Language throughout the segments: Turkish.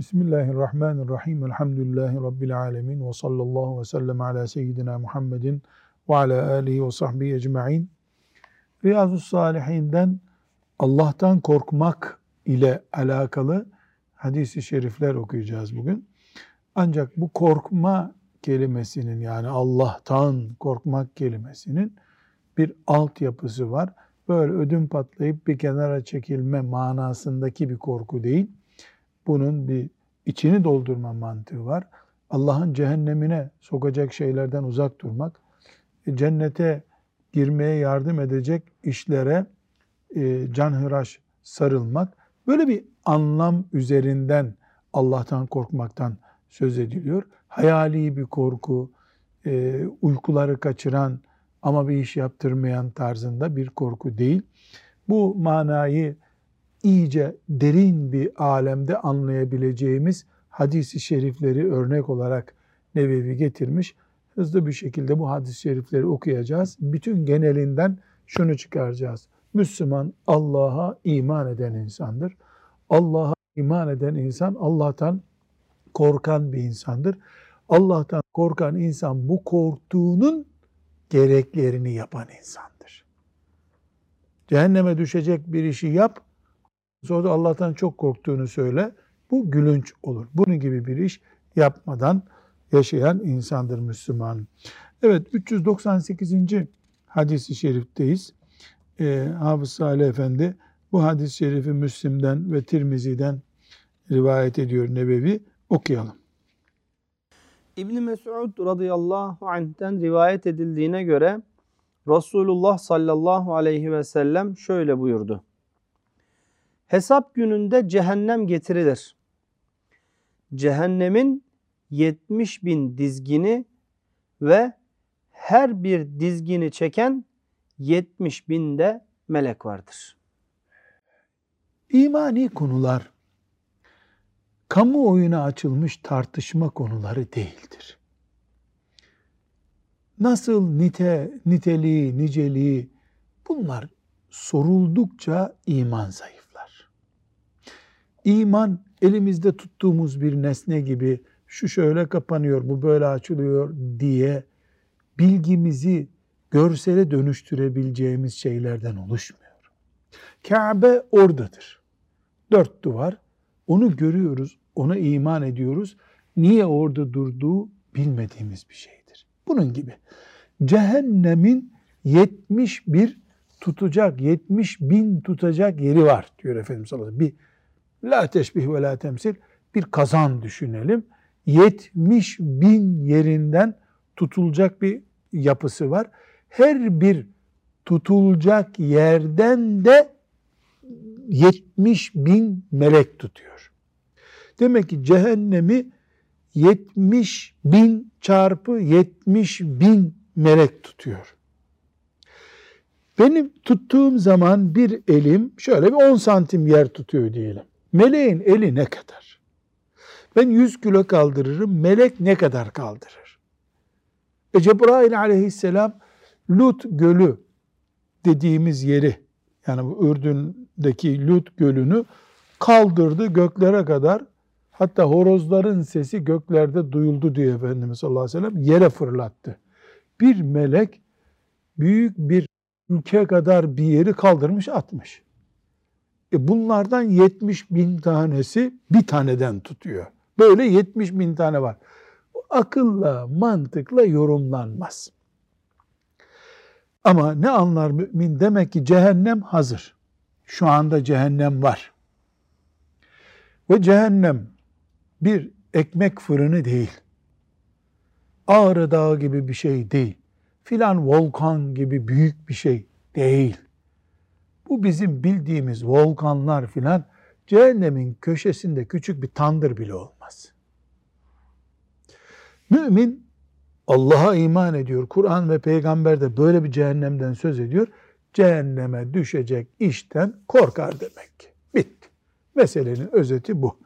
Bismillahirrahmanirrahim. Elhamdülillahi Rabbil alemin. Ve sallallahu ve sellem ala seyyidina Muhammedin ve ala alihi ve sahbihi ecma'in. Riyazus Salihin'den Allah'tan korkmak ile alakalı hadis-i şerifler okuyacağız bugün. Ancak bu korkma kelimesinin, yani Allah'tan korkmak kelimesinin bir altyapısı var. Böyle ödüm patlayıp bir kenara çekilme manasındaki bir korku değil. Bunun bir içini doldurma mantığı var. Allah'ın cehennemine sokacak şeylerden uzak durmak, cennete girmeye yardım edecek işlere canhıraş sarılmak, böyle bir anlam üzerinden Allah'tan korkmaktan söz ediliyor. Hayali bir korku, uykuları kaçıran ama bir iş yaptırmayan tarzında bir korku değil. Bu manayı iyice derin bir alemde anlayabileceğimiz hadis-i şerifleri örnek olarak Nevevi getirmiş. Hızlı bir şekilde bu hadis-i şerifleri okuyacağız. Bütün genelinden şunu çıkaracağız. Müslüman Allah'a iman eden insandır. Allah'a iman eden insan Allah'tan korkan bir insandır. Allah'tan korkan insan bu korktuğunun gereklerini yapan insandır. Cehenneme düşecek bir işi yap, sonra da Allah'tan çok korktuğunu söyle. Bu gülünç olur. Bunun gibi bir iş yapmadan yaşayan insandır Müslüman. Evet, 398. hadis-i şerifteyiz. Hafız Salih Efendi bu hadis-i şerifi Müslim'den ve Tirmizi'den rivayet ediyor Nebevi. Okuyalım. İbn Mesud radıyallahu anh'ten rivayet edildiğine göre Resulullah sallallahu aleyhi ve sellem şöyle buyurdu. Hesap gününde cehennem getirilir. Cehennemin 70.000 dizgini ve her bir dizgini çeken 70.000 de melek vardır. İmani konular kamuoyuna açılmış tartışma konuları değildir. Nasıl niteliği, niceliği, bunlar soruldukça iman zayıf. İman elimizde tuttuğumuz bir nesne gibi, şu şöyle kapanıyor, bu böyle açılıyor diye bilgimizi görsele dönüştürebileceğimiz şeylerden oluşmuyor. Kabe oradadır. Dört duvar. Onu görüyoruz, ona iman ediyoruz. Niye orada durduğu bilmediğimiz bir şeydir. Bunun gibi cehennemin 70.000 tutacak yeri var diyor Efendimiz sallallahu aleyhi ve sellem. La teşbih ve la temsil, bir kazan düşünelim. 70.000 yerinden tutulacak bir yapısı var. Her bir tutulacak yerden de 70.000 melek tutuyor. Demek ki cehennemi 70.000 çarpı 70.000 melek tutuyor. Benim tuttuğum zaman bir elim şöyle bir 10 santim yer tutuyor diyelim. Meleğin eli ne kadar? Ben 100 kilo kaldırırım, melek ne kadar kaldırır? Cebrail aleyhisselam Lut Gölü dediğimiz yeri, yani bu Ürdün'deki Lut Gölü'nü kaldırdı göklere kadar, hatta horozların sesi göklerde duyuldu diye Efendimiz sallallahu aleyhi ve sellem yere fırlattı. Bir melek büyük bir ülke kadar bir yeri kaldırmış atmış. Bunlardan 70.000 tanesi bir taneden tutuyor. Böyle 70.000 tane var. Bu akılla, mantıkla yorumlanmaz. Ama ne anlar mümin? Demek ki cehennem hazır. Şu anda cehennem var. Ve cehennem bir ekmek fırını değil. Ağrı Dağı gibi bir şey değil. Filan volkan gibi büyük bir şey değil. Bu bizim bildiğimiz volkanlar filan, cehennemin köşesinde küçük bir tandır bile olmaz. Mümin Allah'a iman ediyor. Kur'an ve peygamber de böyle bir cehennemden söz ediyor. Cehenneme düşecek işten korkar demek ki. Bitti. Meselenin özeti bu.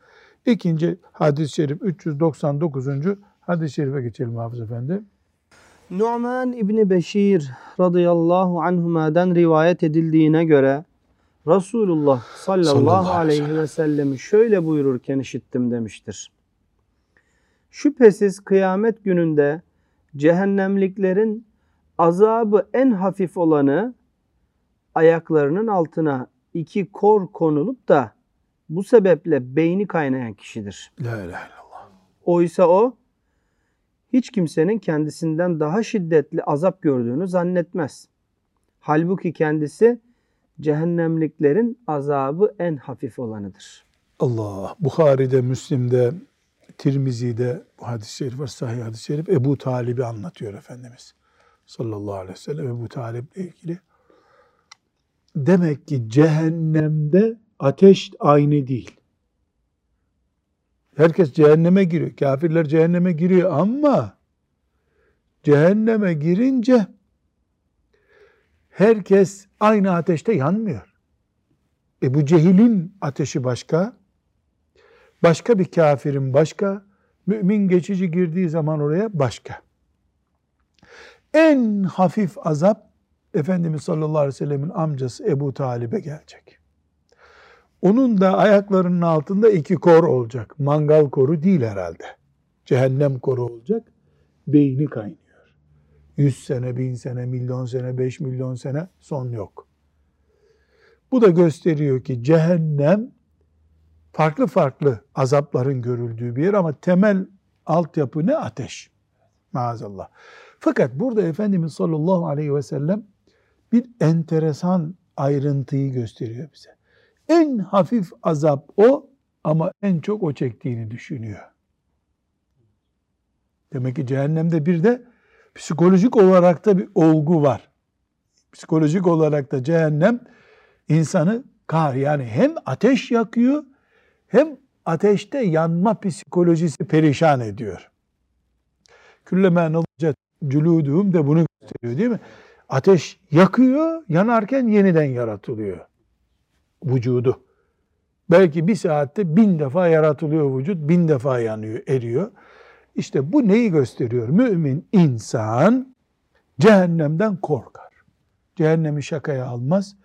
İkinci hadis-i şerif, 399. hadis-i şerife geçelim Hafız Efendi. Nu'man İbni Beşir radıyallahu anhümadan rivayet edildiğine göre Resulullah sallallahu aleyhi ve sellem'i şöyle buyururken işittim demiştir. Şüphesiz kıyamet gününde cehennemliklerin azabı en hafif olanı, ayaklarının altına iki kor konulup da bu sebeple beyni kaynayan kişidir. La ilahe illallah. Oysa o hiç kimsenin kendisinden daha şiddetli azap gördüğünü zannetmez. Halbuki kendisi cehennemliklerin azabı en hafif olanıdır. Allah! Buhari'de, Müslim'de, Tirmizi'de bu hadis-i şerif var, sahih hadis-i şerif. Ebu Talib'i anlatıyor Efendimiz sallallahu aleyhi ve sellem, Ebu Talib'le ilgili. Demek ki cehennemde ateş aynı değil. Herkes cehenneme giriyor. Kafirler cehenneme giriyor ama cehenneme girince herkes aynı ateşte yanmıyor. Ebu Cehil'in ateşi başka, başka bir kafirin başka, mümin geçici girdiği zaman oraya başka. En hafif azap Efendimiz sallallahu aleyhi ve sellemin amcası Ebu Talib'e gelecek. Onun da ayaklarının altında iki kor olacak. Mangal koru değil herhalde. Cehennem koru olacak. Beyni kaynıyor. 100 sene, 1000 sene, milyon sene, 5 milyon sene son yok. Bu da gösteriyor ki cehennem farklı farklı azapların görüldüğü bir yer ama temel altyapı ne? Ateş. Maazallah. Fakat burada Efendimiz sallallahu aleyhi ve sellem bir enteresan ayrıntıyı gösteriyor bize. En hafif azap o ama en çok o çektiğini düşünüyor. Demek ki cehennemde bir de psikolojik olarak da bir olgu var. Psikolojik olarak da cehennem insanı yani hem ateş yakıyor hem ateşte yanma psikolojisi perişan ediyor. Küllemâ nudicet cülûduhum de bunu gösteriyor değil mi? Ateş yakıyor, yanarken yeniden yaratılıyor vücudu. Belki bir saatte 1000 defa yaratılıyor vücut, 1000 defa yanıyor, eriyor. İşte bu neyi gösteriyor? Mümin insan cehennemden korkar. Cehennemi şakaya almaz.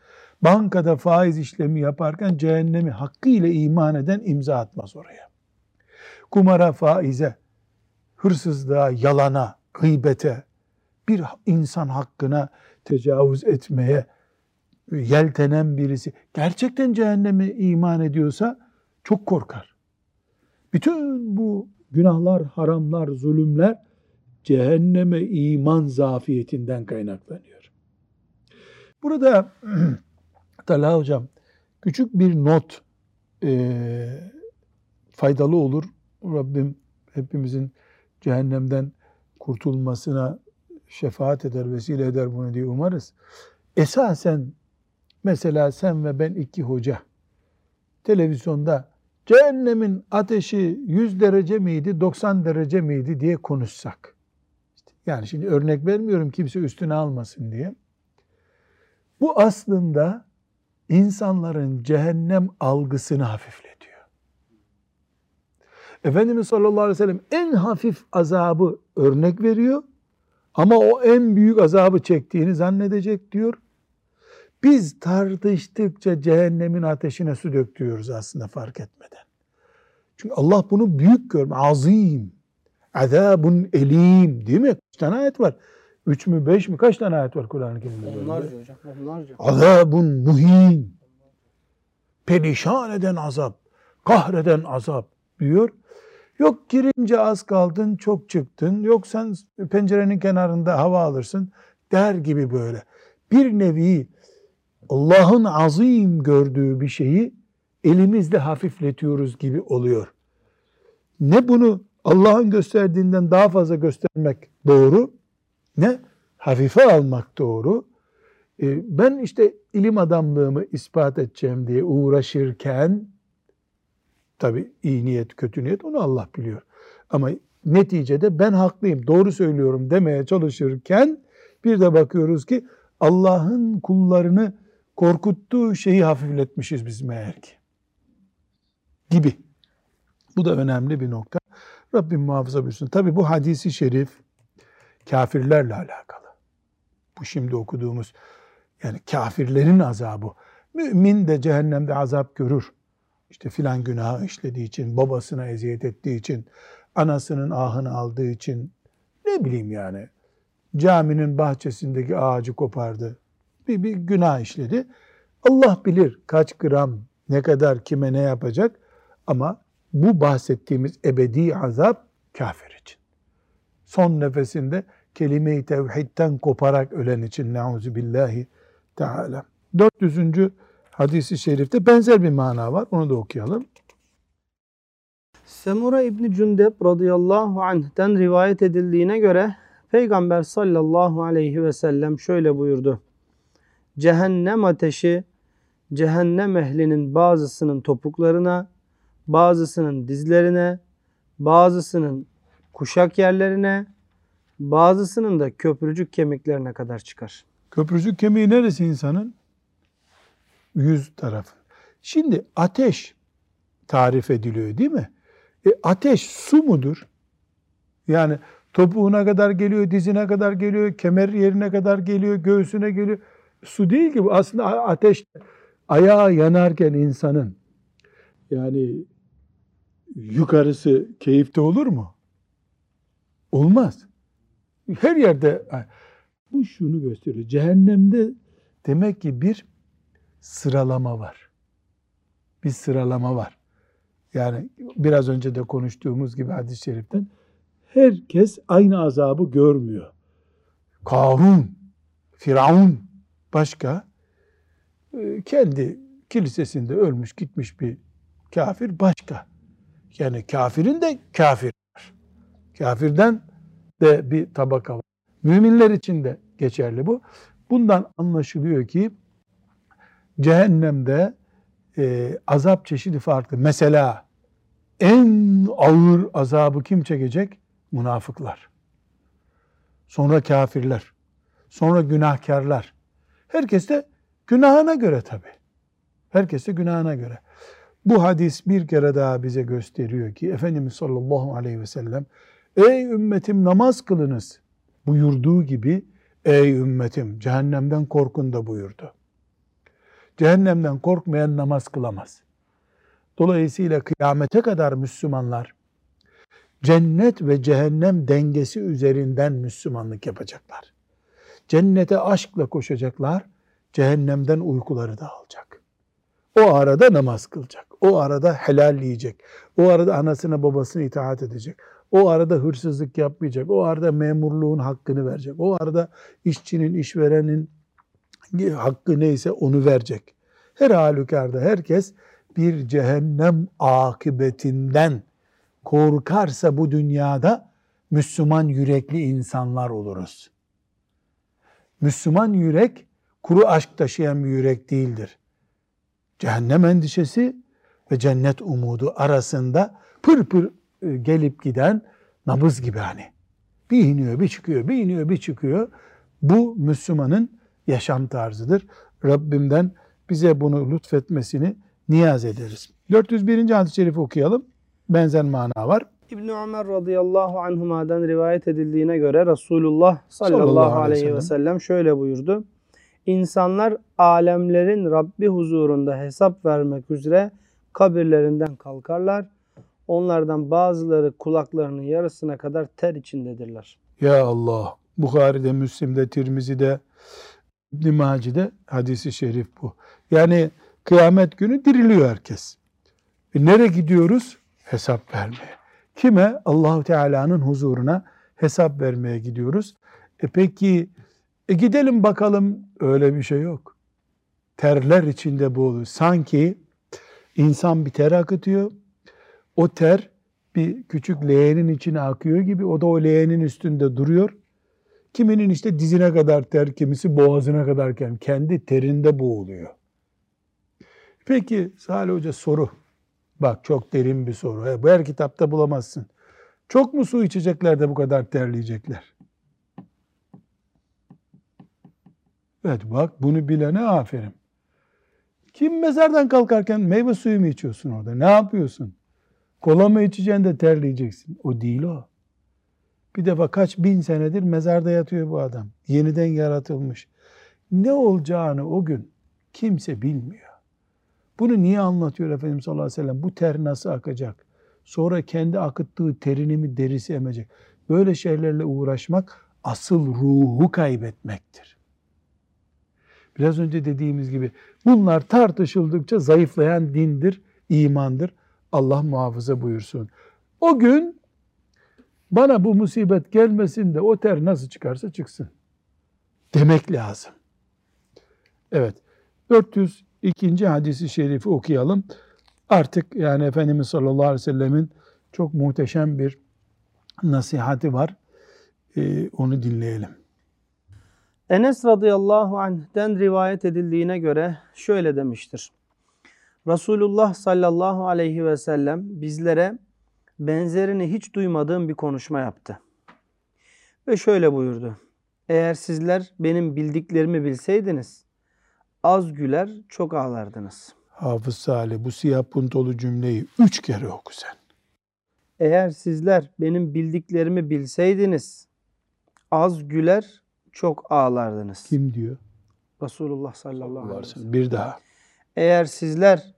Bankada faiz işlemi yaparken cehennemi hakkıyla iman eden imza atmaz oraya. Kumara, faize, hırsızlığa, yalana, gıybete, bir insan hakkına tecavüz etmeye yeltenen birisi gerçekten cehenneme iman ediyorsa çok korkar. Bütün bu günahlar, haramlar, zulümler cehenneme iman zafiyetinden kaynaklanıyor. Burada Talha hocam küçük bir not faydalı olur. Rabbim hepimizin cehennemden kurtulmasına şefaat eder, vesile eder bunu diye umarız. Esasen mesela sen ve ben iki hoca televizyonda cehennemin ateşi 100 derece miydi, 90 derece miydi diye konuşsak. Yani şimdi örnek vermiyorum kimse üstüne almasın diye. Bu aslında insanların cehennem algısını hafifletiyor. Efendimiz sallallahu aleyhi ve sellem en hafif azabı örnek veriyor ama o en büyük azabı çektiğini zannedecek diyor. Biz tartıştıkça cehennemin ateşine su döktürüyoruz aslında fark etmeden. Çünkü Allah bunu büyük görmüyor. Azim, azabun elim değil mi? Kaç tane ayet var? 3 mü 5 mi? Kaç tane ayet var Kur'an-ı Kerim'de? Onlarca hocam, onlarca. Azabun muhin, perişan eden azap, kahreden azap diyor. Yok girince az kaldın, çok çıktın. Yok sen pencerenin kenarında hava alırsın der gibi böyle. Bir nevi Allah'ın azim gördüğü bir şeyi elimizle hafifletiyoruz gibi oluyor. Ne bunu Allah'ın gösterdiğinden daha fazla göstermek doğru, ne hafife almak doğru. Ben işte ilim adamlığımı ispat edeceğim diye uğraşırken, tabii iyi niyet, kötü niyet onu Allah biliyor. Ama neticede ben haklıyım, doğru söylüyorum demeye çalışırken bir de bakıyoruz ki Allah'ın kullarını korkuttuğu şeyi hafifletmişiz biz meğer ki. Gibi. Bu da önemli bir nokta. Rabbim muhafaza buyursun. Tabii bu hadisi şerif kafirlerle alakalı. Bu şimdi okuduğumuz yani kafirlerin azabı. Mümin de cehennemde azap görür. İşte filan günahı işlediği için, babasına eziyet ettiği için, anasının ahını aldığı için, ne bileyim yani, caminin bahçesindeki ağacı kopardı, bir günah işledi. Allah bilir kaç gram, ne kadar, kime ne yapacak, ama bu bahsettiğimiz ebedi azap kafir için. Son nefesinde kelime-i tevhidden koparak ölen için, neuzübillahi teala. 400. hadis-i şerifte benzer bir mana var. Onu da okuyalım. Semura İbni Cündeb radıyallahu anh'ten rivayet edildiğine göre Peygamber sallallahu aleyhi ve sellem şöyle buyurdu. Cehennem ateşi cehennem ehlinin bazısının topuklarına, bazısının dizlerine, bazısının kuşak yerlerine, bazısının da köprücük kemiklerine kadar çıkar. Köprücük kemiği neresi insanın? Yüz tarafı. Şimdi ateş tarif ediliyor değil mi? Ateş su mudur? Yani topuğuna kadar geliyor, dizine kadar geliyor, kemer yerine kadar geliyor, göğsüne geliyor. Su değil ki bu. Aslında ateş ayağı yanarken insanın, yani yukarısı keyifte olur mu? Olmaz. Her yerde. Bu şunu gösteriyor. Cehennemde demek ki bir sıralama var. Bir sıralama var. Yani biraz önce de konuştuğumuz gibi hadis-i şeriften herkes aynı azabı görmüyor. Karun, Firavun, başka kendi kilisesinde ölmüş gitmiş bir kafir başka. Yani kafirin de kafir var. Kafirden de bir tabaka var. Müminler için de geçerli bu. Bundan anlaşılıyor ki cehennemde azap çeşidi farklı. Mesela en ağır azabı kim çekecek? Münafıklar. Sonra kafirler. Sonra günahkarlar. Herkes de günahına göre tabii. Herkes de günahına göre. Bu hadis bir kere daha bize gösteriyor ki Efendimiz sallallahu aleyhi ve sellem "Ey ümmetim namaz kılınız" buyurduğu gibi "Ey ümmetim cehennemden korkun" da buyurdu. Cehennemden korkmayan namaz kılamaz. Dolayısıyla kıyamete kadar Müslümanlar cennet ve cehennem dengesi üzerinden Müslümanlık yapacaklar. Cennete aşkla koşacaklar, cehennemden uykuları da alacak. O arada namaz kılacak, o arada helal yiyecek, o arada anasına babasına itaat edecek, o arada hırsızlık yapmayacak, o arada memurluğun hakkını verecek, o arada işçinin, işverenin hakkı neyse onu verecek. Her halükarda herkes bir cehennem akıbetinden korkarsa bu dünyada Müslüman yürekli insanlar oluruz. Müslüman yürek kuru aşk taşıyan bir yürek değildir. Cehennem endişesi ve cennet umudu arasında pır pır gelip giden nabız gibi hani. Bir iniyor, bir çıkıyor, bir iniyor, bir çıkıyor. Bu Müslümanın yaşam tarzıdır. Rabbimden bize bunu lütfetmesini niyaz ederiz. 401. hadis-i şerifi okuyalım. Benzer mana var. İbn-i Ömer radıyallahu anhuma'dan rivayet edildiğine göre Resulullah sallallahu aleyhi ve sellem şöyle buyurdu. İnsanlar alemlerin Rabbi huzurunda hesap vermek üzere kabirlerinden kalkarlar. Onlardan bazıları kulaklarının yarısına kadar ter içindedirler. Ya Allah! Buhari'de, Müslim'de, Tirmizi'de, İbn Mace'de hadisi şerif bu. Yani kıyamet günü diriliyor herkes. Nereye gidiyoruz? Hesap vermeye. Kime? Allah-u Teala'nın huzuruna hesap vermeye gidiyoruz. Peki gidelim bakalım, öyle bir şey yok. Terler içinde boğuluyor. Sanki insan bir ter akıtıyor. O ter bir küçük leğenin içine akıyor gibi. O da o leğenin üstünde duruyor. Kiminin işte dizine kadar ter, kimisi boğazına kadarken kendi terinde boğuluyor. Peki Salih Hoca soru. Bak çok derin bir soru. Bu her kitapta bulamazsın. Çok mu su içecekler de bu kadar terleyecekler? Evet bak bunu bilene aferin. Kim mezardan kalkarken meyve suyu mu içiyorsun orada? Ne yapıyorsun? Kola mı içeceksin de terleyeceksin? O değil o. Bir defa kaç bin senedir mezarda yatıyor bu adam. Yeniden yaratılmış. Ne olacağını o gün Kimse bilmiyor. Bunu niye anlatıyor Efendimiz sallallahu aleyhi ve sellem? Bu ter nasıl akacak? Sonra kendi akıttığı terini mi derisi emecek? Böyle şeylerle uğraşmak asıl ruhu kaybetmektir. Biraz önce dediğimiz gibi bunlar tartışıldıkça zayıflayan dindir, imandır. Allah muhafaza buyursun. O gün bana bu musibet gelmesin de o ter nasıl çıkarsa çıksın demek lazım. Evet, 402. hadisi şerifi okuyalım. Artık yani Efendimiz sallallahu aleyhi ve sellemin çok muhteşem bir nasihati var. Onu dinleyelim. Enes radıyallahu anh'den rivayet edildiğine göre şöyle demiştir. Resulullah sallallahu aleyhi ve sellem bizlere benzerini hiç duymadığım bir konuşma yaptı. Ve şöyle buyurdu. Eğer sizler benim bildiklerimi bilseydiniz az güler çok ağlardınız. Hafız Salih bu siyah puntolu cümleyi 3 kere oku sen. Eğer sizler benim bildiklerimi bilseydiniz az güler çok ağlardınız. Kim diyor? Resulullah sallallahu aleyhi ve sellem. Bir daha. Eğer sizler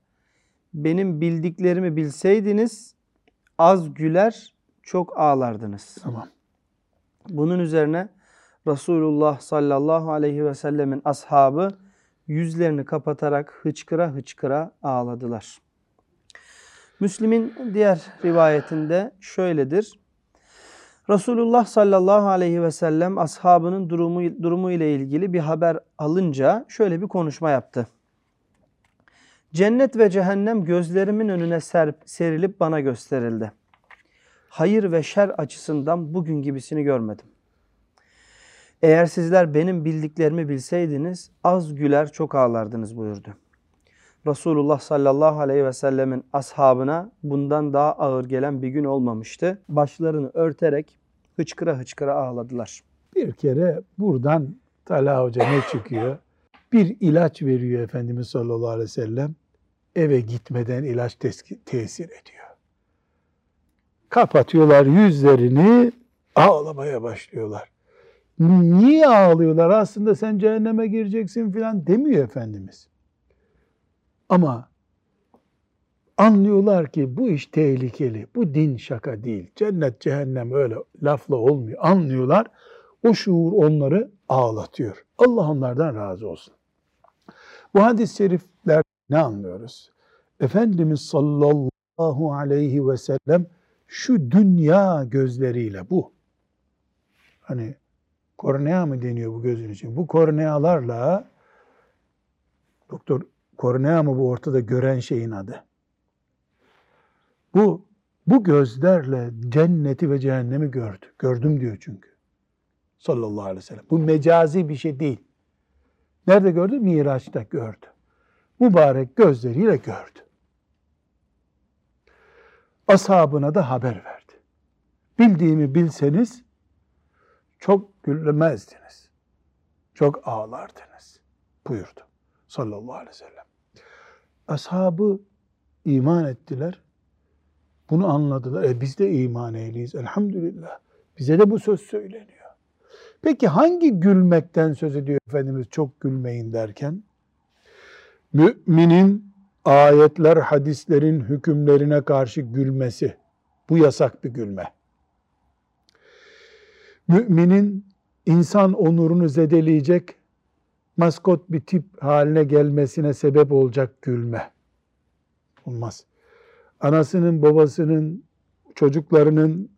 benim bildiklerimi bilseydiniz az güler çok ağlardınız. Tamam. Bunun üzerine Resulullah sallallahu aleyhi ve sellemin ashabı yüzlerini kapatarak hıçkıra hıçkıra ağladılar. Müslim'in diğer rivayetinde şöyledir. Resulullah sallallahu aleyhi ve sellem ashabının durumu ile ilgili bir haber alınca şöyle bir konuşma yaptı. Cennet ve cehennem gözlerimin önüne serilip bana gösterildi. Hayır ve şer açısından bugün gibisini görmedim. Eğer sizler benim bildiklerimi bilseydiniz az güler çok ağlardınız buyurdu. Resulullah sallallahu aleyhi ve sellemin ashabına bundan daha ağır gelen bir gün olmamıştı. Başlarını örterek hıçkıra hıçkıra ağladılar. Bir kere buradan Talha Hoca ne çıkıyor? Bir ilaç veriyor Efendimiz sallallahu aleyhi ve sellem. Eve gitmeden ilaç tesir ediyor. Kapatıyorlar yüzlerini, ağlamaya başlıyorlar. Niye ağlıyorlar? Aslında sen cehenneme gireceksin filan demiyor Efendimiz. Ama anlıyorlar ki bu iş tehlikeli. Bu din şaka değil. Cennet, cehennem öyle lafla olmuyor. Anlıyorlar. O şuur onları ağlatıyor. Allah onlardan razı olsun. Bu hadis-i şerifler ne anlıyoruz? Efendimiz sallallahu aleyhi ve sellem şu dünya gözleriyle bu. Hani kornea mı deniyor bu gözün için? Bu kornealarla doktor kornea mı bu ortada gören şeyin adı? Bu gözlerle cenneti ve cehennemi gördü. Gördüm diyor çünkü. Sallallahu aleyhi ve sellem. Bu mecazi bir şey değil. Nerede gördü? Miraç'ta gördü. Mübarek gözleriyle gördü. Ashabına da haber verdi. Bildiğimi bilseniz çok gülmezdiniz. Çok ağlardınız buyurdu sallallahu aleyhi ve sellem. Ashabı iman ettiler. Bunu anladılar. Biz de iman ehliyiz elhamdülillah. Bize de bu söz söyleniyor. Peki hangi gülmekten söz ediyor Efendimiz çok gülmeyin derken? Müminin ayetler, hadislerin hükümlerine karşı gülmesi. Bu yasak bir gülme. Müminin insan onurunu zedeleyecek, maskot bir tip haline gelmesine sebep olacak gülme. Olmaz. Anasının, babasının, çocuklarının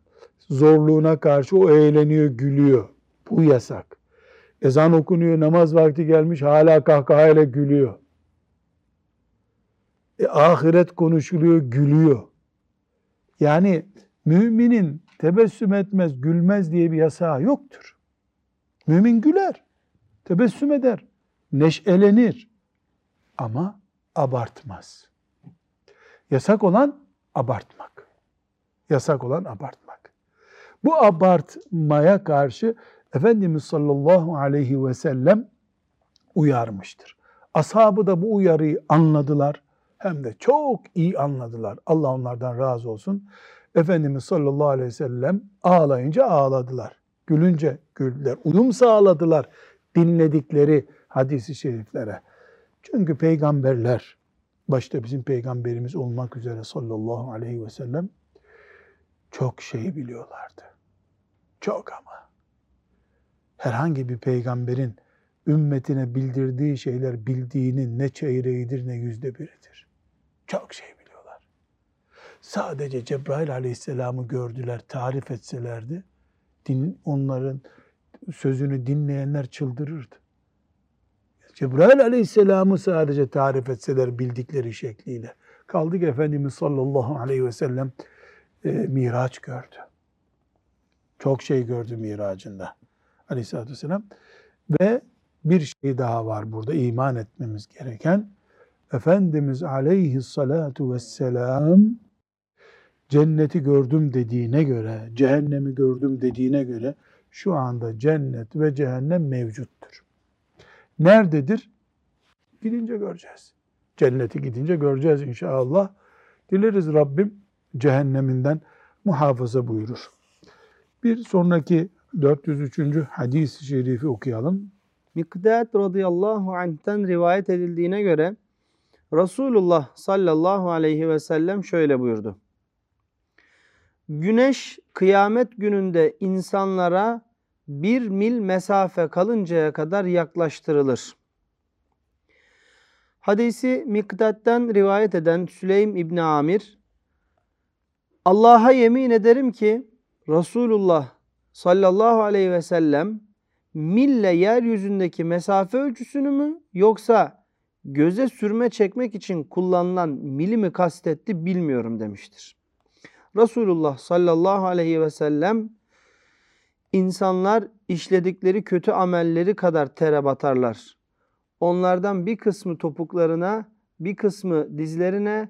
zorluğuna karşı o eğleniyor, gülüyor. Bu yasak. Ezan okunuyor, namaz vakti gelmiş, hala kahkahayla gülüyor. Ahiret konuşuluyor, gülüyor. Yani müminin tebessüm etmez, gülmez diye bir yasağı yoktur. Mümin güler, tebessüm eder, neşelenir ama abartmaz. Yasak olan abartmak. Yasak olan abartmak. Bu abartmaya karşı Efendimiz sallallahu aleyhi ve sellem uyarmıştır. Ashabı da bu uyarıyı anladılar. Hem de çok iyi anladılar. Allah onlardan razı olsun. Efendimiz sallallahu aleyhi ve sellem ağlayınca ağladılar. Gülünce güldüler. Uyum sağladılar dinledikleri hadis-i şeriflere. Çünkü peygamberler, başta bizim peygamberimiz olmak üzere sallallahu aleyhi ve sellem, çok şey biliyorlardı. Çok ama. Herhangi bir peygamberin ümmetine bildirdiği şeyler bildiğinin ne çeyreğidir ne %1'idir. Çok şey biliyorlar. Sadece Cebrail aleyhisselamı gördüler, tarif etselerdi, onların sözünü dinleyenler çıldırırdı. Cebrail aleyhisselamı sadece tarif etseler bildikleri şekliyle. Kaldı ki Efendimiz sallallahu aleyhi ve sellem Miraç gördü. Çok şey gördü Miracında aleyhissalatü vesselam. Ve bir şey daha var burada iman etmemiz gereken. Efendimiz aleyhissalatu vesselam cenneti gördüm dediğine göre, cehennemi gördüm dediğine göre şu anda cennet ve cehennem mevcuttur. Nerededir? Gidince göreceğiz. Cenneti gidince göreceğiz inşallah. Dileriz Rabbim cehenneminden muhafaza buyurur. Bir sonraki 403. hadis-i şerifi okuyalım. Mikdad radıyallahu anh'ten rivayet edildiğine göre Resulullah sallallahu aleyhi ve sellem şöyle buyurdu. Güneş kıyamet gününde insanlara 1 mil mesafe kalıncaya kadar yaklaştırılır. Hadisi Mikdad'dan rivayet eden Süleym İbn Amir, Allah'a yemin ederim ki Resulullah sallallahu aleyhi ve sellem mille yeryüzündeki mesafe ölçüsünü mü yoksa göze sürme çekmek için kullanılan mili mi kastetti bilmiyorum demiştir. Resulullah sallallahu aleyhi ve sellem insanlar işledikleri kötü amelleri kadar tere batarlar. Onlardan bir kısmı topuklarına, bir kısmı dizlerine,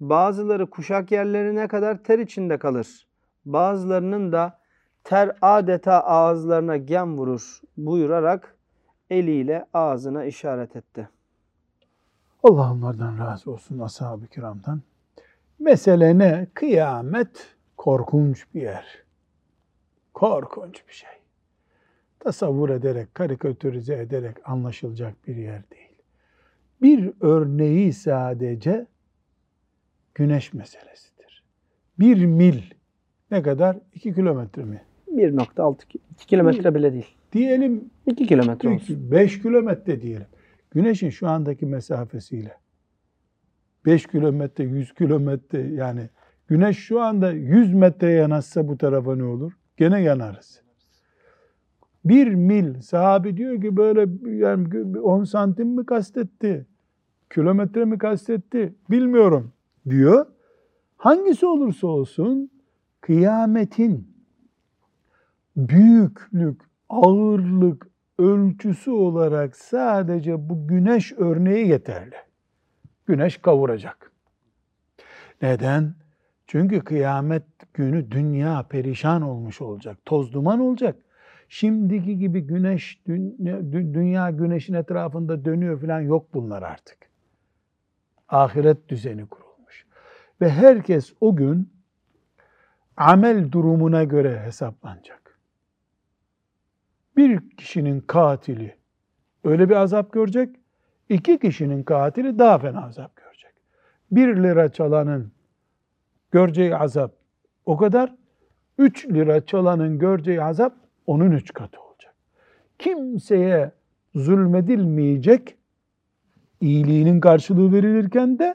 bazıları kuşak yerlerine kadar ter içinde kalır. Bazılarının da ter adeta ağızlarına gem vurur buyurarak eliyle ağzına işaret etti. Allah onlardan razı olsun, ashab-ı kiramdan. Mesele ne? Kıyamet korkunç bir yer. Korkunç bir şey. Tasavvur ederek, karikatürize ederek anlaşılacak bir yer değil. Bir örneği sadece güneş meselesidir. 1 mil ne kadar? 2 kilometre mi? 1.6, 2 kilometre bile değil. Diyelim 2 kilometre olsun. 5 kilometre diyelim. Güneşin şu andaki mesafesiyle 5 kilometre, 100 kilometre yani güneş şu anda 100 metre yanarsa bu tarafa ne olur? Gene yanarız. 1 mil sahabi diyor ki böyle yani 10 santim mi kastetti? Kilometre mi kastetti? Bilmiyorum diyor. Hangisi olursa olsun kıyametin büyüklük, ağırlık ölçüsü olarak sadece bu güneş örneği yeterli. Güneş kavuracak. Neden? Çünkü kıyamet günü dünya perişan olmuş olacak. Toz duman olacak. Şimdiki gibi güneş, dünya güneşin etrafında dönüyor falan yok bunlar artık. Ahiret düzeni kurulmuş. Ve herkes o gün amel durumuna göre hesaplanacak. Bir kişinin katili öyle bir azap görecek, 2 kişinin katili daha fena azap görecek. 1 lira çalanın göreceği azap o kadar, 3 lira çalanın göreceği azap onun 3 katı olacak. Kimseye zulmedilmeyecek, iyiliğinin karşılığı verilirken de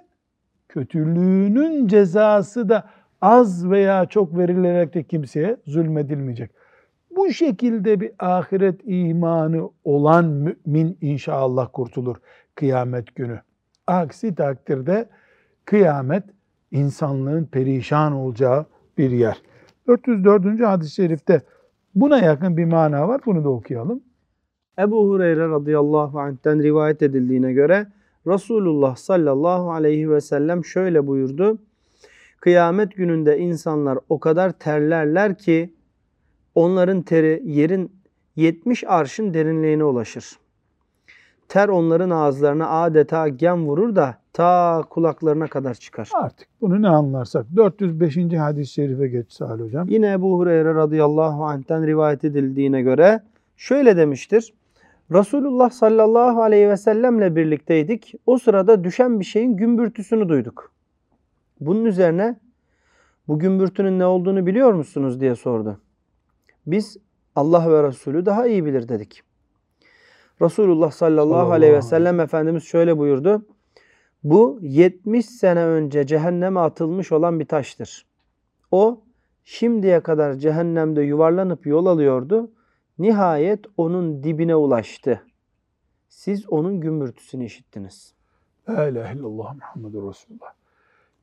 kötülüğünün cezası da az veya çok verilerek de kimseye zulmedilmeyecek. Bu şekilde bir ahiret imanı olan mümin inşallah kurtulur kıyamet günü. Aksi takdirde kıyamet insanlığın perişan olacağı bir yer. 404. hadis-i şerifte buna yakın bir mana var. Bunu da okuyalım. Ebu Hureyre radıyallahu anh'ten rivayet edildiğine göre Resulullah sallallahu aleyhi ve sellem şöyle buyurdu. Kıyamet gününde insanlar o kadar terlerler ki onların teri yerin 70 arşın derinliğine ulaşır. Ter onların ağızlarına adeta gem vurur da ta kulaklarına kadar çıkar. Artık bunu ne anlarsak. 405. hadis-i şerife geç Salih Hocam. Yine Ebu Hureyre radıyallahu anh'ten rivayet edildiğine göre şöyle demiştir. Resulullah sallallahu aleyhi ve sellemle birlikteydik. O sırada düşen bir şeyin gümbürtüsünü duyduk. Bunun üzerine bu gümbürtünün ne olduğunu biliyor musunuz diye sordu. Biz Allah ve Resulü daha iyi bilir dedik. Resulullah sallallahu aleyhi ve sellem Efendimiz şöyle buyurdu. Bu 70 sene önce cehenneme atılmış olan bir taştır. O şimdiye kadar cehennemde yuvarlanıp yol alıyordu. Nihayet onun dibine ulaştı. Siz onun gümbürtüsünü işittiniz. La ilahe illallah Muhammedur Resulullah.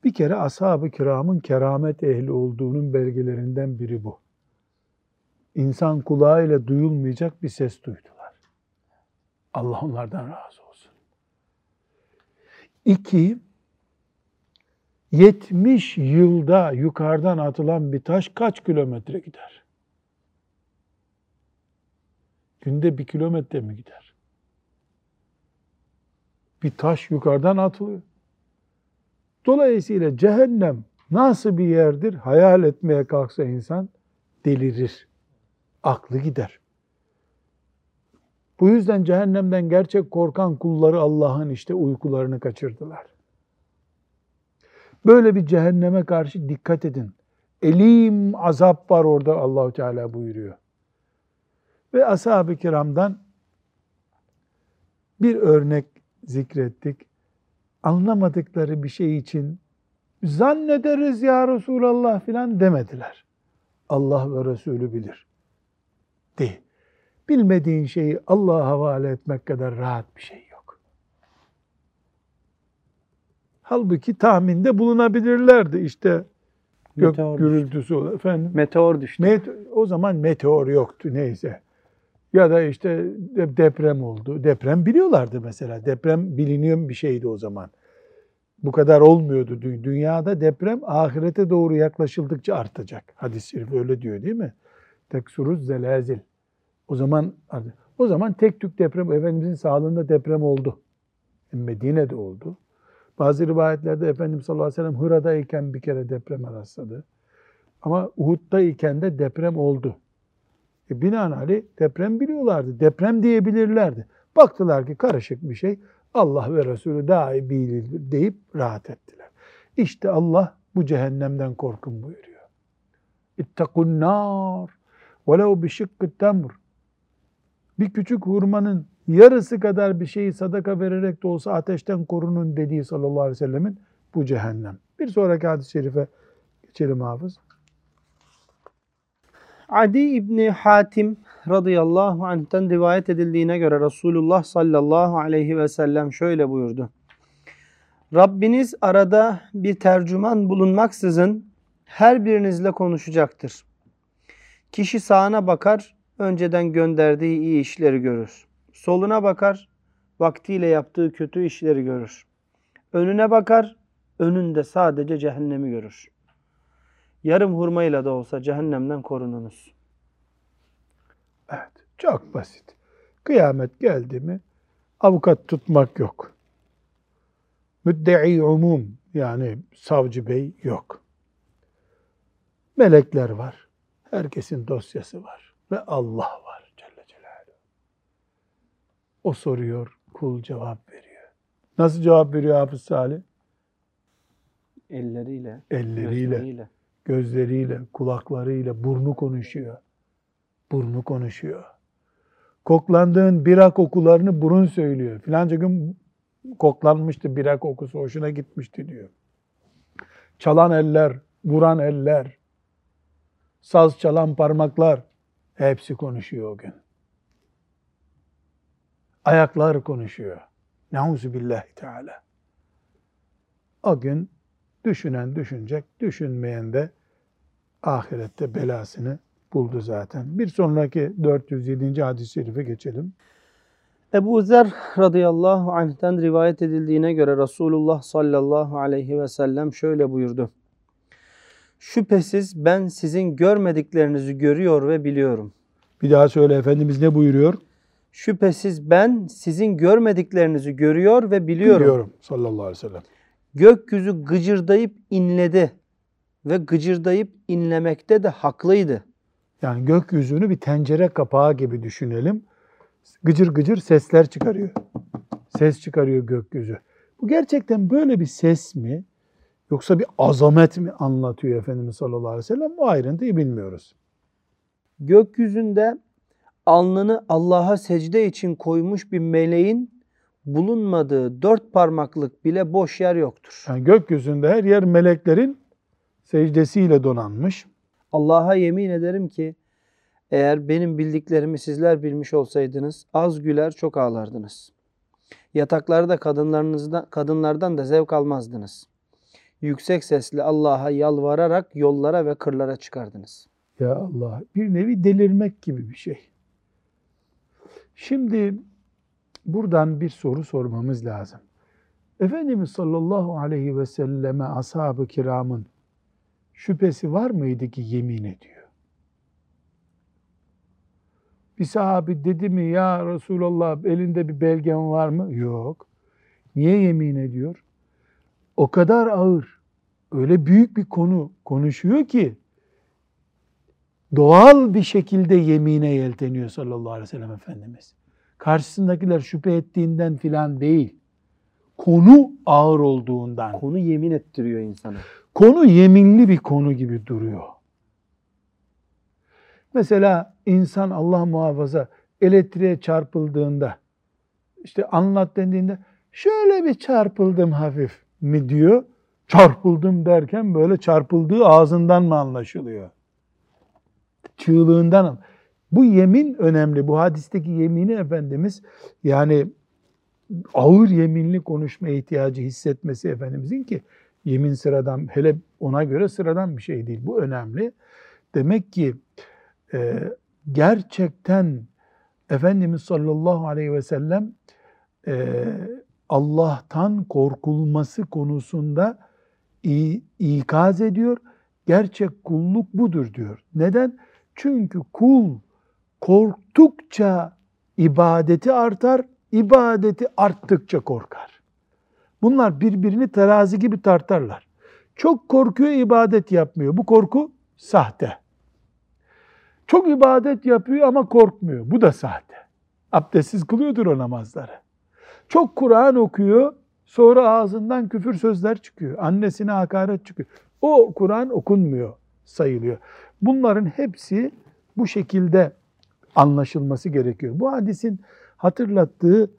Bir kere ashab-ı kiramın keramet ehli olduğunun belgelerinden biri bu. İnsan kulağıyla duyulmayacak bir ses duydular. Allah onlardan razı olsun. 2, 70 yılda yukarıdan atılan bir taş kaç kilometre gider? Günde 1 kilometre mi gider? Bir taş yukarıdan atılıyor. Dolayısıyla cehennem nasıl bir yerdir? Hayal etmeye kalksa insan delirir. Aklı gider. Bu yüzden cehennemden gerçek korkan kulları Allah'ın işte uykularını kaçırdılar. Böyle bir cehenneme karşı dikkat edin. Elim azap var orada Allah-u Teala buyuruyor. Ve ashab-ı kiramdan bir örnek zikrettik. Anlamadıkları bir şey için zannederiz ya Resulallah filan demediler. Allah ve Resulü bilir. Değil. Bilmediğin şeyi Allah'a havale etmek kadar rahat bir şey yok. Halbuki tahminde bulunabilirlerdi. İşte gök gürültüsü olur. Efendim, meteor düştü. O zaman meteor yoktu neyse. Ya da işte deprem oldu. Deprem biliyorlardı mesela. Deprem biliniyor bir şeydi o zaman. Bu kadar olmuyordu. Dünyada deprem ahirete doğru yaklaşıldıkça artacak. Hadis-i şerif öyle diyor değil mi? Teksuruz zelazil. O zaman tek tük deprem, Efendimizin sağlığında deprem oldu. Medine'de oldu. Bazı rivayetlerde Efendimiz sallallahu aleyhi ve sellem Hira'dayken bir kere depreme rastladı. Ama Uhud'dayken de deprem oldu. Binaenaleyh deprem biliyorlardı. Deprem diyebilirlerdi. Baktılar ki karışık bir şey. Allah ve Resulü daha iyi bilir deyip rahat ettiler. İşte Allah bu cehennemden korkun buyuruyor. İttakun nar velev bi şıkkı't temr. Bir küçük hurmanın yarısı kadar bir şeyi sadaka vererek de olsa ateşten korunun dediği sallallahu aleyhi ve sellemin bu cehennem. Bir sonraki hadis-i şerife geçelim hafız. Adi İbni Hatim radıyallahu anh'ten rivayet edildiğine göre Resulullah sallallahu aleyhi ve sellem şöyle buyurdu. Rabbiniz arada bir tercüman bulunmaksızın her birinizle konuşacaktır. Kişi sağına bakar, önceden gönderdiği iyi işleri görür. Soluna bakar, vaktiyle yaptığı kötü işleri görür. Önüne bakar, önünde sadece cehennemi görür. Yarım hurmayla da olsa cehennemden korununuz. Evet, çok basit. Kıyamet geldi mi avukat tutmak yok. Müddei umum yani savcı bey yok. Melekler var. Herkesin dosyası var. Ve Allah var Celle Celaluhu. O soruyor, kul cevap veriyor. Nasıl cevap veriyor Hafız Salih? Elleriyle. Gözleriyle, kulaklarıyla, burnu konuşuyor. Koklandığın bira kokularını burun söylüyor. Filanca gün koklanmıştı, bira kokusu hoşuna gitmişti diyor. Çalan eller, vuran eller, saz çalan parmaklar, hepsi konuşuyor o gün. Ayaklar konuşuyor. Neuzübillahi Teala. O gün düşünen düşünecek, düşünmeyen de ahirette belasını buldu zaten. Bir sonraki 407. hadis-i şerife geçelim. Ebu Zer radıyallahu anh'ten rivayet edildiğine göre Resulullah sallallahu aleyhi ve sellem şöyle buyurdu. Şüphesiz ben sizin görmediklerinizi görüyor ve biliyorum. Bir daha söyle, Efendimiz ne buyuruyor? Şüphesiz ben sizin görmediklerinizi görüyor ve biliyorum. Biliyorum sallallahu aleyhi ve sellem. Gökyüzü gıcırdayıp inledi ve gıcırdayıp inlemekte de haklıydı. Yani gökyüzünü bir tencere kapağı gibi düşünelim. gıcır gıcır sesler çıkarıyor. Ses çıkarıyor gökyüzü. Bu gerçekten böyle bir ses mi? Yoksa bir azamet mi anlatıyor Efendimiz sallallahu aleyhi ve sellem? Bu ayrıntıyı bilmiyoruz. Gökyüzünde alnını Allah'a secde için koymuş bir meleğin bulunmadığı 4 parmaklık bile boş yer yoktur. Yani gökyüzünde her yer meleklerin secdesiyle donanmış. Allah'a yemin ederim ki eğer benim bildiklerimi sizler bilmiş olsaydınız az güler çok ağlardınız. Yataklarda kadınlardan da zevk almazdınız. Yüksek sesle Allah'a yalvararak yollara ve kırlara çıkardınız. Ya Allah, bir nevi delirmek gibi bir şey. Şimdi buradan bir soru sormamız lazım. Efendimiz sallallahu aleyhi ve selleme ashab-ı kiramın şüphesi var mıydı ki yemin ediyor? Bir sahabi dedi mi ya Resulallah elinde bir belgen var mı? Yok. Niye yemin ediyor? O kadar ağır, öyle büyük bir konu konuşuyor ki doğal bir şekilde yemine yelteniyor sallallahu aleyhi ve sellem Efendimiz. Karşısındakiler şüphe ettiğinden filan değil. Konu ağır olduğundan. Konu yemin ettiriyor insana. Konu yeminli bir konu gibi duruyor. Mesela insan Allah muhafaza elektriğe çarpıldığında, işte anlat dendiğinde şöyle bir çarpıldım hafif mi diyor, çarpıldım derken böyle çarpıldığı ağzından mı anlaşılıyor? Çığlığından mı? Bu yemin önemli. Bu hadisteki yemini Efendimiz, yani ağır yeminli konuşma ihtiyacı hissetmesi Efendimizin ki yemin sıradan, hele ona göre sıradan bir şey değil. Bu önemli. Demek ki gerçekten Efendimiz sallallahu aleyhi ve sellem Allah'tan korkulması konusunda ikaz ediyor. Gerçek kulluk budur diyor. Neden? Çünkü kul korktukça ibadeti artar, ibadeti arttıkça korkar. Bunlar birbirini terazi gibi tartarlar. Çok korkuyor, ibadet yapmıyor. Bu korku sahte. Çok ibadet yapıyor ama korkmuyor. Bu da sahte. Abdestsiz kılıyordur o namazları. Çok Kur'an okuyor, sonra ağzından küfür sözler çıkıyor. Annesine hakaret çıkıyor. O Kur'an okunmuyor, sayılıyor. Bunların hepsi bu şekilde anlaşılması gerekiyor. Bu hadisin hatırlattığı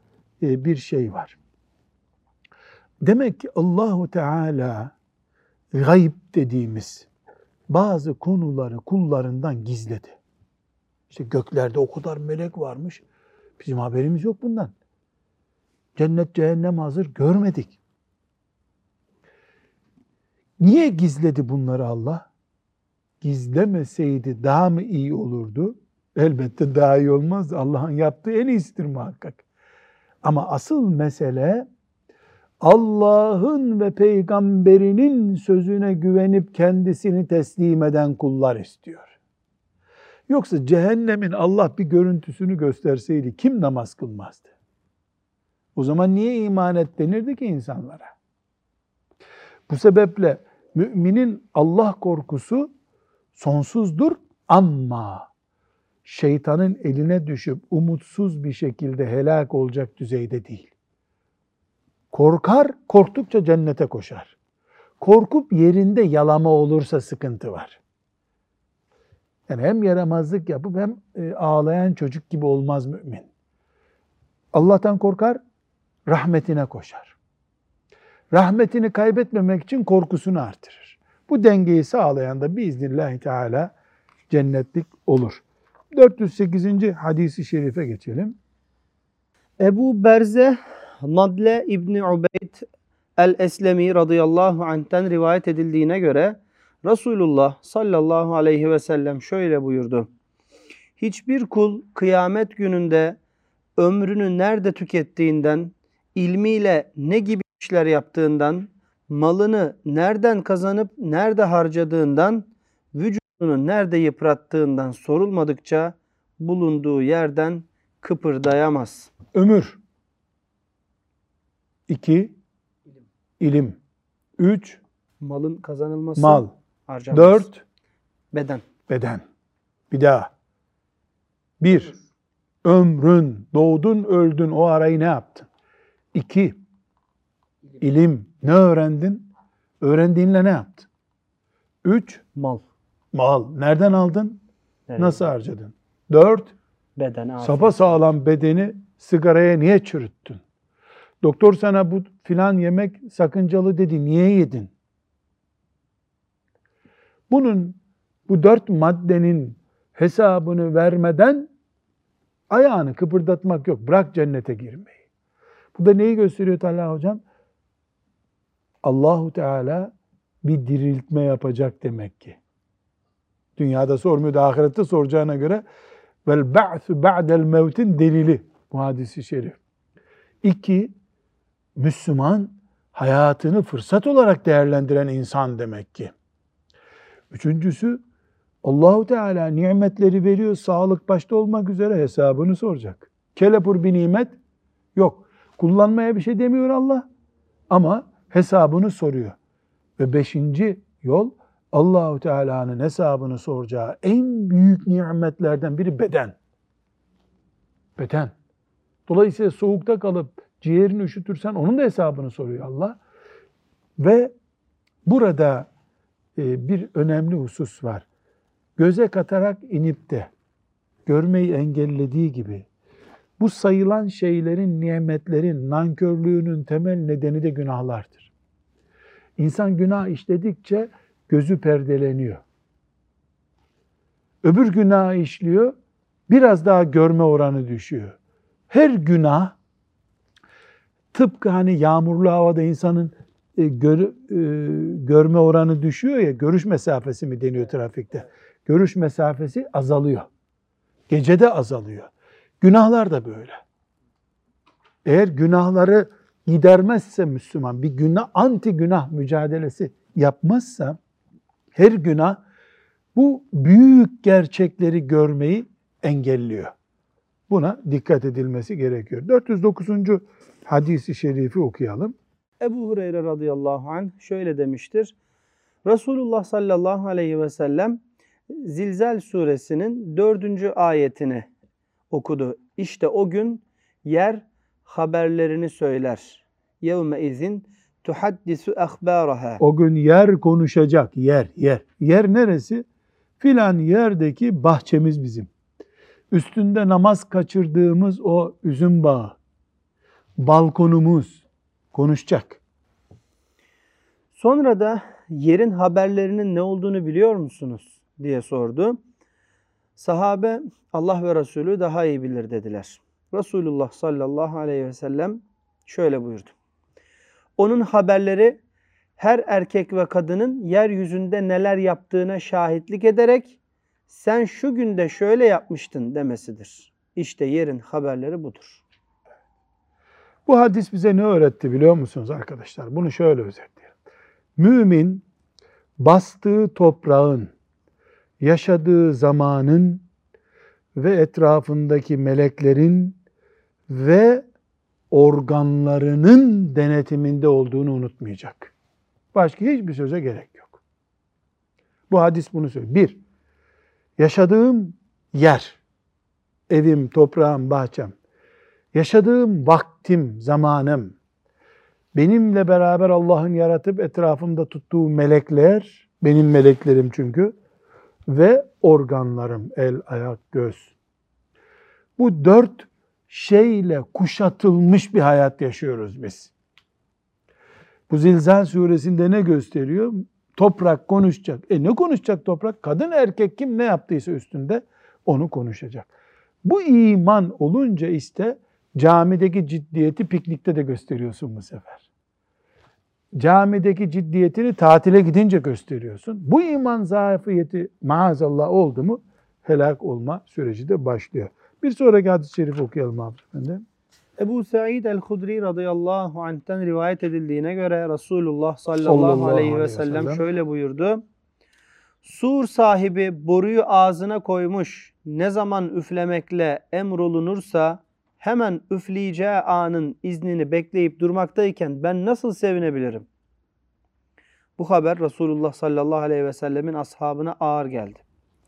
bir şey var. Demek ki Allahu Teala gayb dediğimiz bazı konuları kullarından gizledi. İşte göklerde o kadar melek varmış, bizim haberimiz yok bundan. Cennet cehennem hazır, görmedik. Niye gizledi bunları Allah? Gizlemeseydi daha mı iyi olurdu? Elbette daha iyi olmazdı. Allah'ın yaptığı en iyisidir muhakkak. Ama asıl mesele Allah'ın ve peygamberinin sözüne güvenip kendisini teslim eden kullar istiyor. Yoksa cehennemin Allah bir görüntüsünü gösterseydi kim namaz kılmazdı? O zaman niye iman et denirdi ki insanlara? Bu sebeple müminin Allah korkusu sonsuzdur ama şeytanın eline düşüp umutsuz bir şekilde helak olacak düzeyde değil. Korkar, korktukça cennete koşar. Korkup yerinde yalama olursa sıkıntı var. Yani hem yaramazlık yapıp hem ağlayan çocuk gibi olmaz mümin. Allah'tan korkar, rahmetine koşar. Rahmetini kaybetmemek için korkusunu artırır. Bu dengeyi sağlayan da biiznillahü teala cennetlik olur. 408. hadisi şerife geçelim. Ebu Berze Nadle İbni Ubeyd el-Eslemi radıyallahu anh'ten rivayet edildiğine göre Resulullah sallallahu aleyhi ve sellem şöyle buyurdu. Hiçbir kul kıyamet gününde ömrünü nerede tükettiğinden, ilmiyle ne gibi işler yaptığından, malını nereden kazanıp nerede harcadığından, vücudunu nerede yıprattığından sorulmadıkça bulunduğu yerden kıpırdayamaz. Ömür. 2. İlim. 3. Malın kazanılması. Mal. 4. Beden. Bir daha. 1. ömrün, doğdun, öldün, o arayı ne yaptın? 2. İlim. Ne öğrendin? Öğrendiğinle ne yaptın? 3. Mal. Mal. Nereden aldın? Evet. Nasıl harcadın? 4. Beden. Sapasağlam bedeni sigaraya niye çürüttün? Doktor sana bu filan yemek sakıncalı dedi. Niye yedin? Bunun, bu 4 maddenin hesabını vermeden ayağını kıpırdatmak yok. Bırak cennete girmeyi. Bu da neyi gösteriyor Talha Hocam? Allahu Teala bir diriltme yapacak demek ki. Dünyada sormuyor da ahirette soracağına göre vel ba'su ba'del mevtin delili bu hadis-i şerif. 2, Müslüman hayatını fırsat olarak değerlendiren insan demek ki. 3. Allahu Teala nimetleri veriyor, sağlık başta olmak üzere hesabını soracak. Kelepur bir nimet yok. Kullanmaya bir şey demiyor Allah ama hesabını soruyor. Ve 5. yol, Allahu Teala'nın hesabını soracağı en büyük nimetlerden biri beden. Beden. Dolayısıyla soğukta kalıp ciğerini üşütürsen onun da hesabını soruyor Allah. Ve burada bir önemli husus var. Göze katarak inip de görmeyi engellediği gibi bu sayılan şeylerin, nimetlerin nankörlüğünün temel nedeni de günahlardır. İnsan günah işledikçe gözü perdeleniyor. Öbür günah işliyor, biraz daha görme oranı düşüyor. Her günah tıpkı hani yağmurlu havada insanın görme oranı düşüyor ya, görüş mesafesi mi deniyor trafikte? Görüş mesafesi azalıyor. Gecede azalıyor. Günahlar da böyle. Eğer günahları gidermezse Müslüman, bir günah, anti günah mücadelesi yapmazsa her günah bu büyük gerçekleri görmeyi engelliyor. Buna dikkat edilmesi gerekiyor. 409. hadis-i şerifi okuyalım. Ebu Hureyre radıyallahu anh şöyle demiştir. Resulullah sallallahu aleyhi ve sellem Zilzal suresinin 4. ayetini okudu. İşte o gün yer haberlerini söyler. Yevme izin tuhaddisu ahbaraha. O gün yer konuşacak. Yer. Yer neresi? Filan yerdeki bahçemiz bizim. Üstünde namaz kaçırdığımız o üzüm bağı. Balkonumuz konuşacak. Sonra da yerin haberlerinin ne olduğunu biliyor musunuz diye sordu. Sahabe Allah ve Resulü daha iyi bilir dediler. Resulullah sallallahu aleyhi ve sellem şöyle buyurdu. Onun haberleri her erkek ve kadının yeryüzünde neler yaptığına şahitlik ederek sen şu günde şöyle yapmıştın demesidir. İşte yerin haberleri budur. Bu hadis bize ne öğretti biliyor musunuz arkadaşlar? Bunu şöyle özetleyelim. Mümin bastığı toprağın, yaşadığı zamanın ve etrafındaki meleklerin ve organlarının denetiminde olduğunu unutmayacak. Başka hiçbir söze gerek yok. Bu hadis bunu söylüyor. 1. Yaşadığım yer, evim, toprağım, bahçem, yaşadığım vaktim, zamanım, benimle beraber Allah'ın yaratıp etrafımda tuttuğu melekler, benim meleklerim çünkü, ve organlarım, el, ayak, göz. Bu 4 şeyle kuşatılmış bir hayat yaşıyoruz biz. Bu Zilzal suresinde ne gösteriyor? Toprak konuşacak. Ne konuşacak toprak? Kadın erkek kim ne yaptıysa üstünde onu konuşacak. Bu iman olunca işte camideki ciddiyeti piknikte de gösteriyorsun bu sefer. Camideki ciddiyetini tatile gidince gösteriyorsun. Bu iman zayıfiyeti maazallah oldu mu helak olma süreci de başlıyor. Bir sonraki hadis-i şerifi okuyalım abi efendim. Ebu Said el-Hudri radıyallahu anh'ten rivayet edildiğine göre Resulullah sallallahu aleyhi ve sellem şöyle buyurdu. Sur sahibi boruyu ağzına koymuş, ne zaman üflemekle emrolunursa hemen üfleyeceği anın iznini bekleyip durmaktayken ben nasıl sevinebilirim? Bu haber Resulullah sallallahu aleyhi ve sellemin ashabına ağır geldi.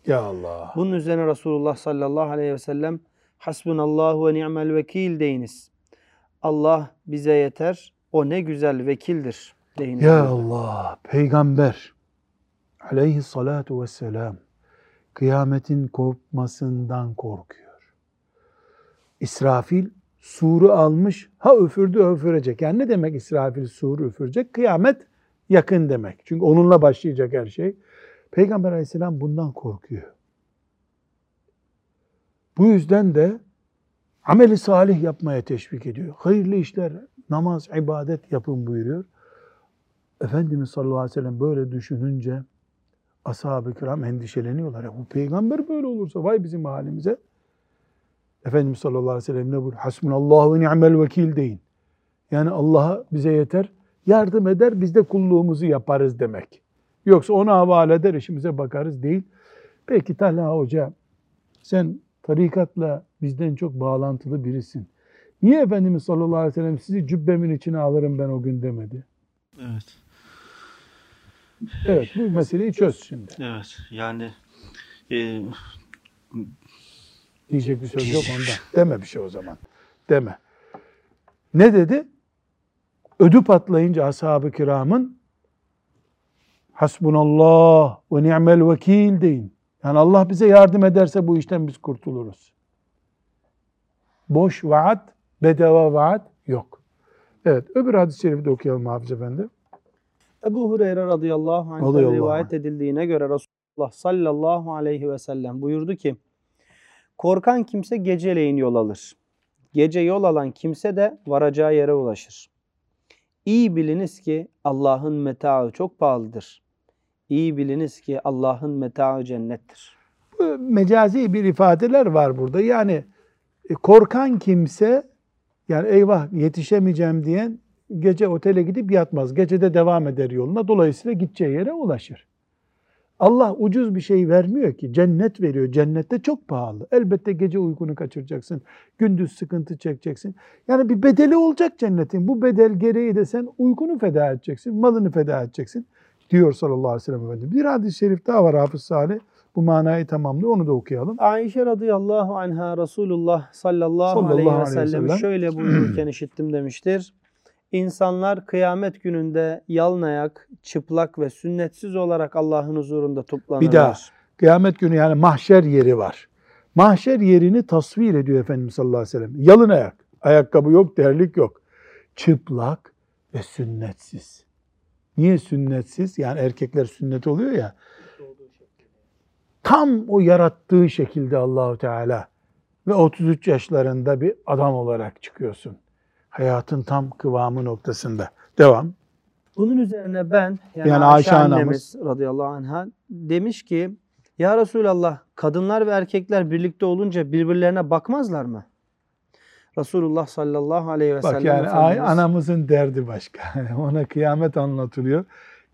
Ya Allah! Bunun üzerine Resulullah sallallahu aleyhi ve sellem hasbunallahu ve ni'mel vekil deyiniz. Allah bize yeter, o ne güzel vekildir deyiniz. Ya Allah, Peygamber aleyhissalatu vesselam kıyametin kopmasından korkuyor. İsrafil suru almış, ha üfürdü üfürecek. Yani ne demek İsrafil suru üfürecek? Kıyamet yakın demek. Çünkü onunla başlayacak her şey. Peygamber aleyhisselam bundan korkuyor. Bu yüzden de ameli salih yapmaya teşvik ediyor. Hayırlı işler, namaz, ibadet yapın buyuruyor. Efendimiz sallallahu aleyhi ve sellem böyle düşününce ashab-ı kiram endişeleniyorlar. Ya bu peygamber böyle olursa vay bizim halimize. Efendimiz sallallahu aleyhi ve sellem ne buyuruyor? Hasbunallahu ve ni'mel vekil deyin. Yani Allah'a bize yeter, yardım eder, biz de kulluğumuzu yaparız demek. Yoksa ona havale eder, işimize bakarız değil. Peki Talha Hoca, sen tarikatla bizden çok bağlantılı birisin. Niye Efendimiz sallallahu aleyhi ve sellem sizi cübbemin içine alırım ben o gün demedi? Evet. Evet, bu meseleyi çöz şimdi. Evet, yani diyecek bir söz yok onda. Deme bir şey o zaman. Deme. Ne dedi? Ödü patlayınca ashab-ı kiramın hasbunallah ve ni'mel vekil deyin. Yani Allah bize yardım ederse bu işten biz kurtuluruz. Boş vaat, bedava vaat yok. Evet, öbür hadis-i şerifi de okuyalım Hafız Efendi. Ebu Hureyre radıyallahu anh'den rivayet edildiğine göre Resulullah sallallahu aleyhi ve sellem buyurdu ki, korkan kimse geceleyin yol alır. Gece yol alan kimse de varacağı yere ulaşır. İyi biliniz ki Allah'ın metaı çok pahalıdır. İyi biliniz ki Allah'ın metaı cennettir. Mecazi bir ifadeler var burada. Yani korkan kimse, yani eyvah yetişemeyeceğim diyen gece otele gidip yatmaz. Gecede devam eder yoluna. Dolayısıyla gideceği yere ulaşır. Allah ucuz bir şey vermiyor ki. Cennet veriyor. Cennette çok pahalı. Elbette gece uykunu kaçıracaksın. Gündüz sıkıntı çekeceksin. Yani bir bedeli olacak cennetin. Bu bedel gereği de sen uykunu feda edeceksin. Malını feda edeceksin. Diyor sallallahu aleyhi ve sellem Efendimiz. Bir hadis-i şerif daha var Hafız Salih. Bu manayı tamamlıyor. Onu da okuyalım. Aişe radıyallahu anha Resulullah sallallahu aleyhi ve sellem şöyle buyururken işittim demiştir. İnsanlar kıyamet gününde yalnayak, çıplak ve sünnetsiz olarak Allah'ın huzurunda toplanırlar. Bir daha kıyamet günü yani mahşer yeri var. Mahşer yerini tasvir ediyor Efendimiz sallallahu aleyhi ve sellem. Yalın ayak, ayakkabı yok, terlik yok. Çıplak ve sünnetsiz. Niye sünnetsiz? Yani erkekler sünnet oluyor ya. Tam o yarattığı şekilde Allahu Teala ve 33 yaşlarında bir adam olarak çıkıyorsun. Hayatın tam kıvamı noktasında. Devam. Bunun üzerine ben, yani Ayşe annemiz radıyallahu anha demiş ki, ya Resulallah, kadınlar ve erkekler birlikte olunca birbirlerine bakmazlar mı? Resulullah sallallahu aleyhi ve sellem. Bak yani anamızın derdi başka. Ona kıyamet anlatılıyor.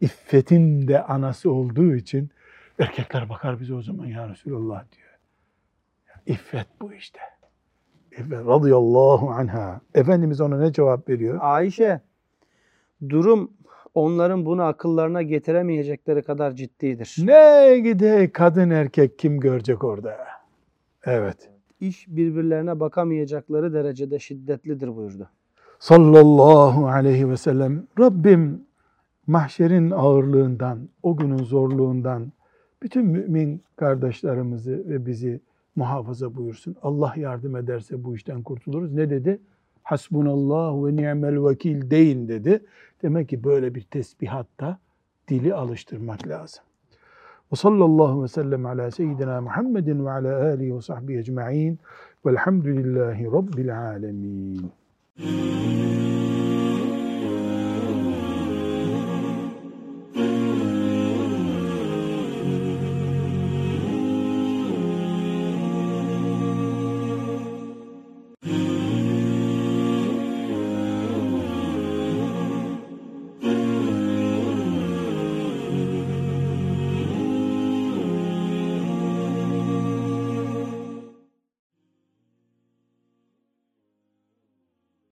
İffetin de anası olduğu için erkekler bakar bize o zaman ya Resulullah diyor. Yani iffet bu işte. Radıyallahu anha. Efendimiz ona ne cevap veriyor? Aişe, durum onların bunu akıllarına getiremeyecekleri kadar ciddidir. Ne gide kadın erkek kim görecek orada? Evet. İş birbirlerine bakamayacakları derecede şiddetlidir buyurdu. Sallallahu aleyhi ve sellem. Rabbim mahşerin ağırlığından, o günün zorluğundan bütün mümin kardeşlerimizi ve bizi muhafaza buyursun. Allah yardım ederse bu işten kurtuluruz. Ne dedi? Hasbunallahu ve ni'mel vekil deyin dedi. Demek ki böyle bir tesbihatta dili alıştırmak lazım. Ve sallallahu ve sellem ala seyyidina Muhammedin ve ala alihi ve sahbihi ecma'in velhamdülillahi rabbil alemin.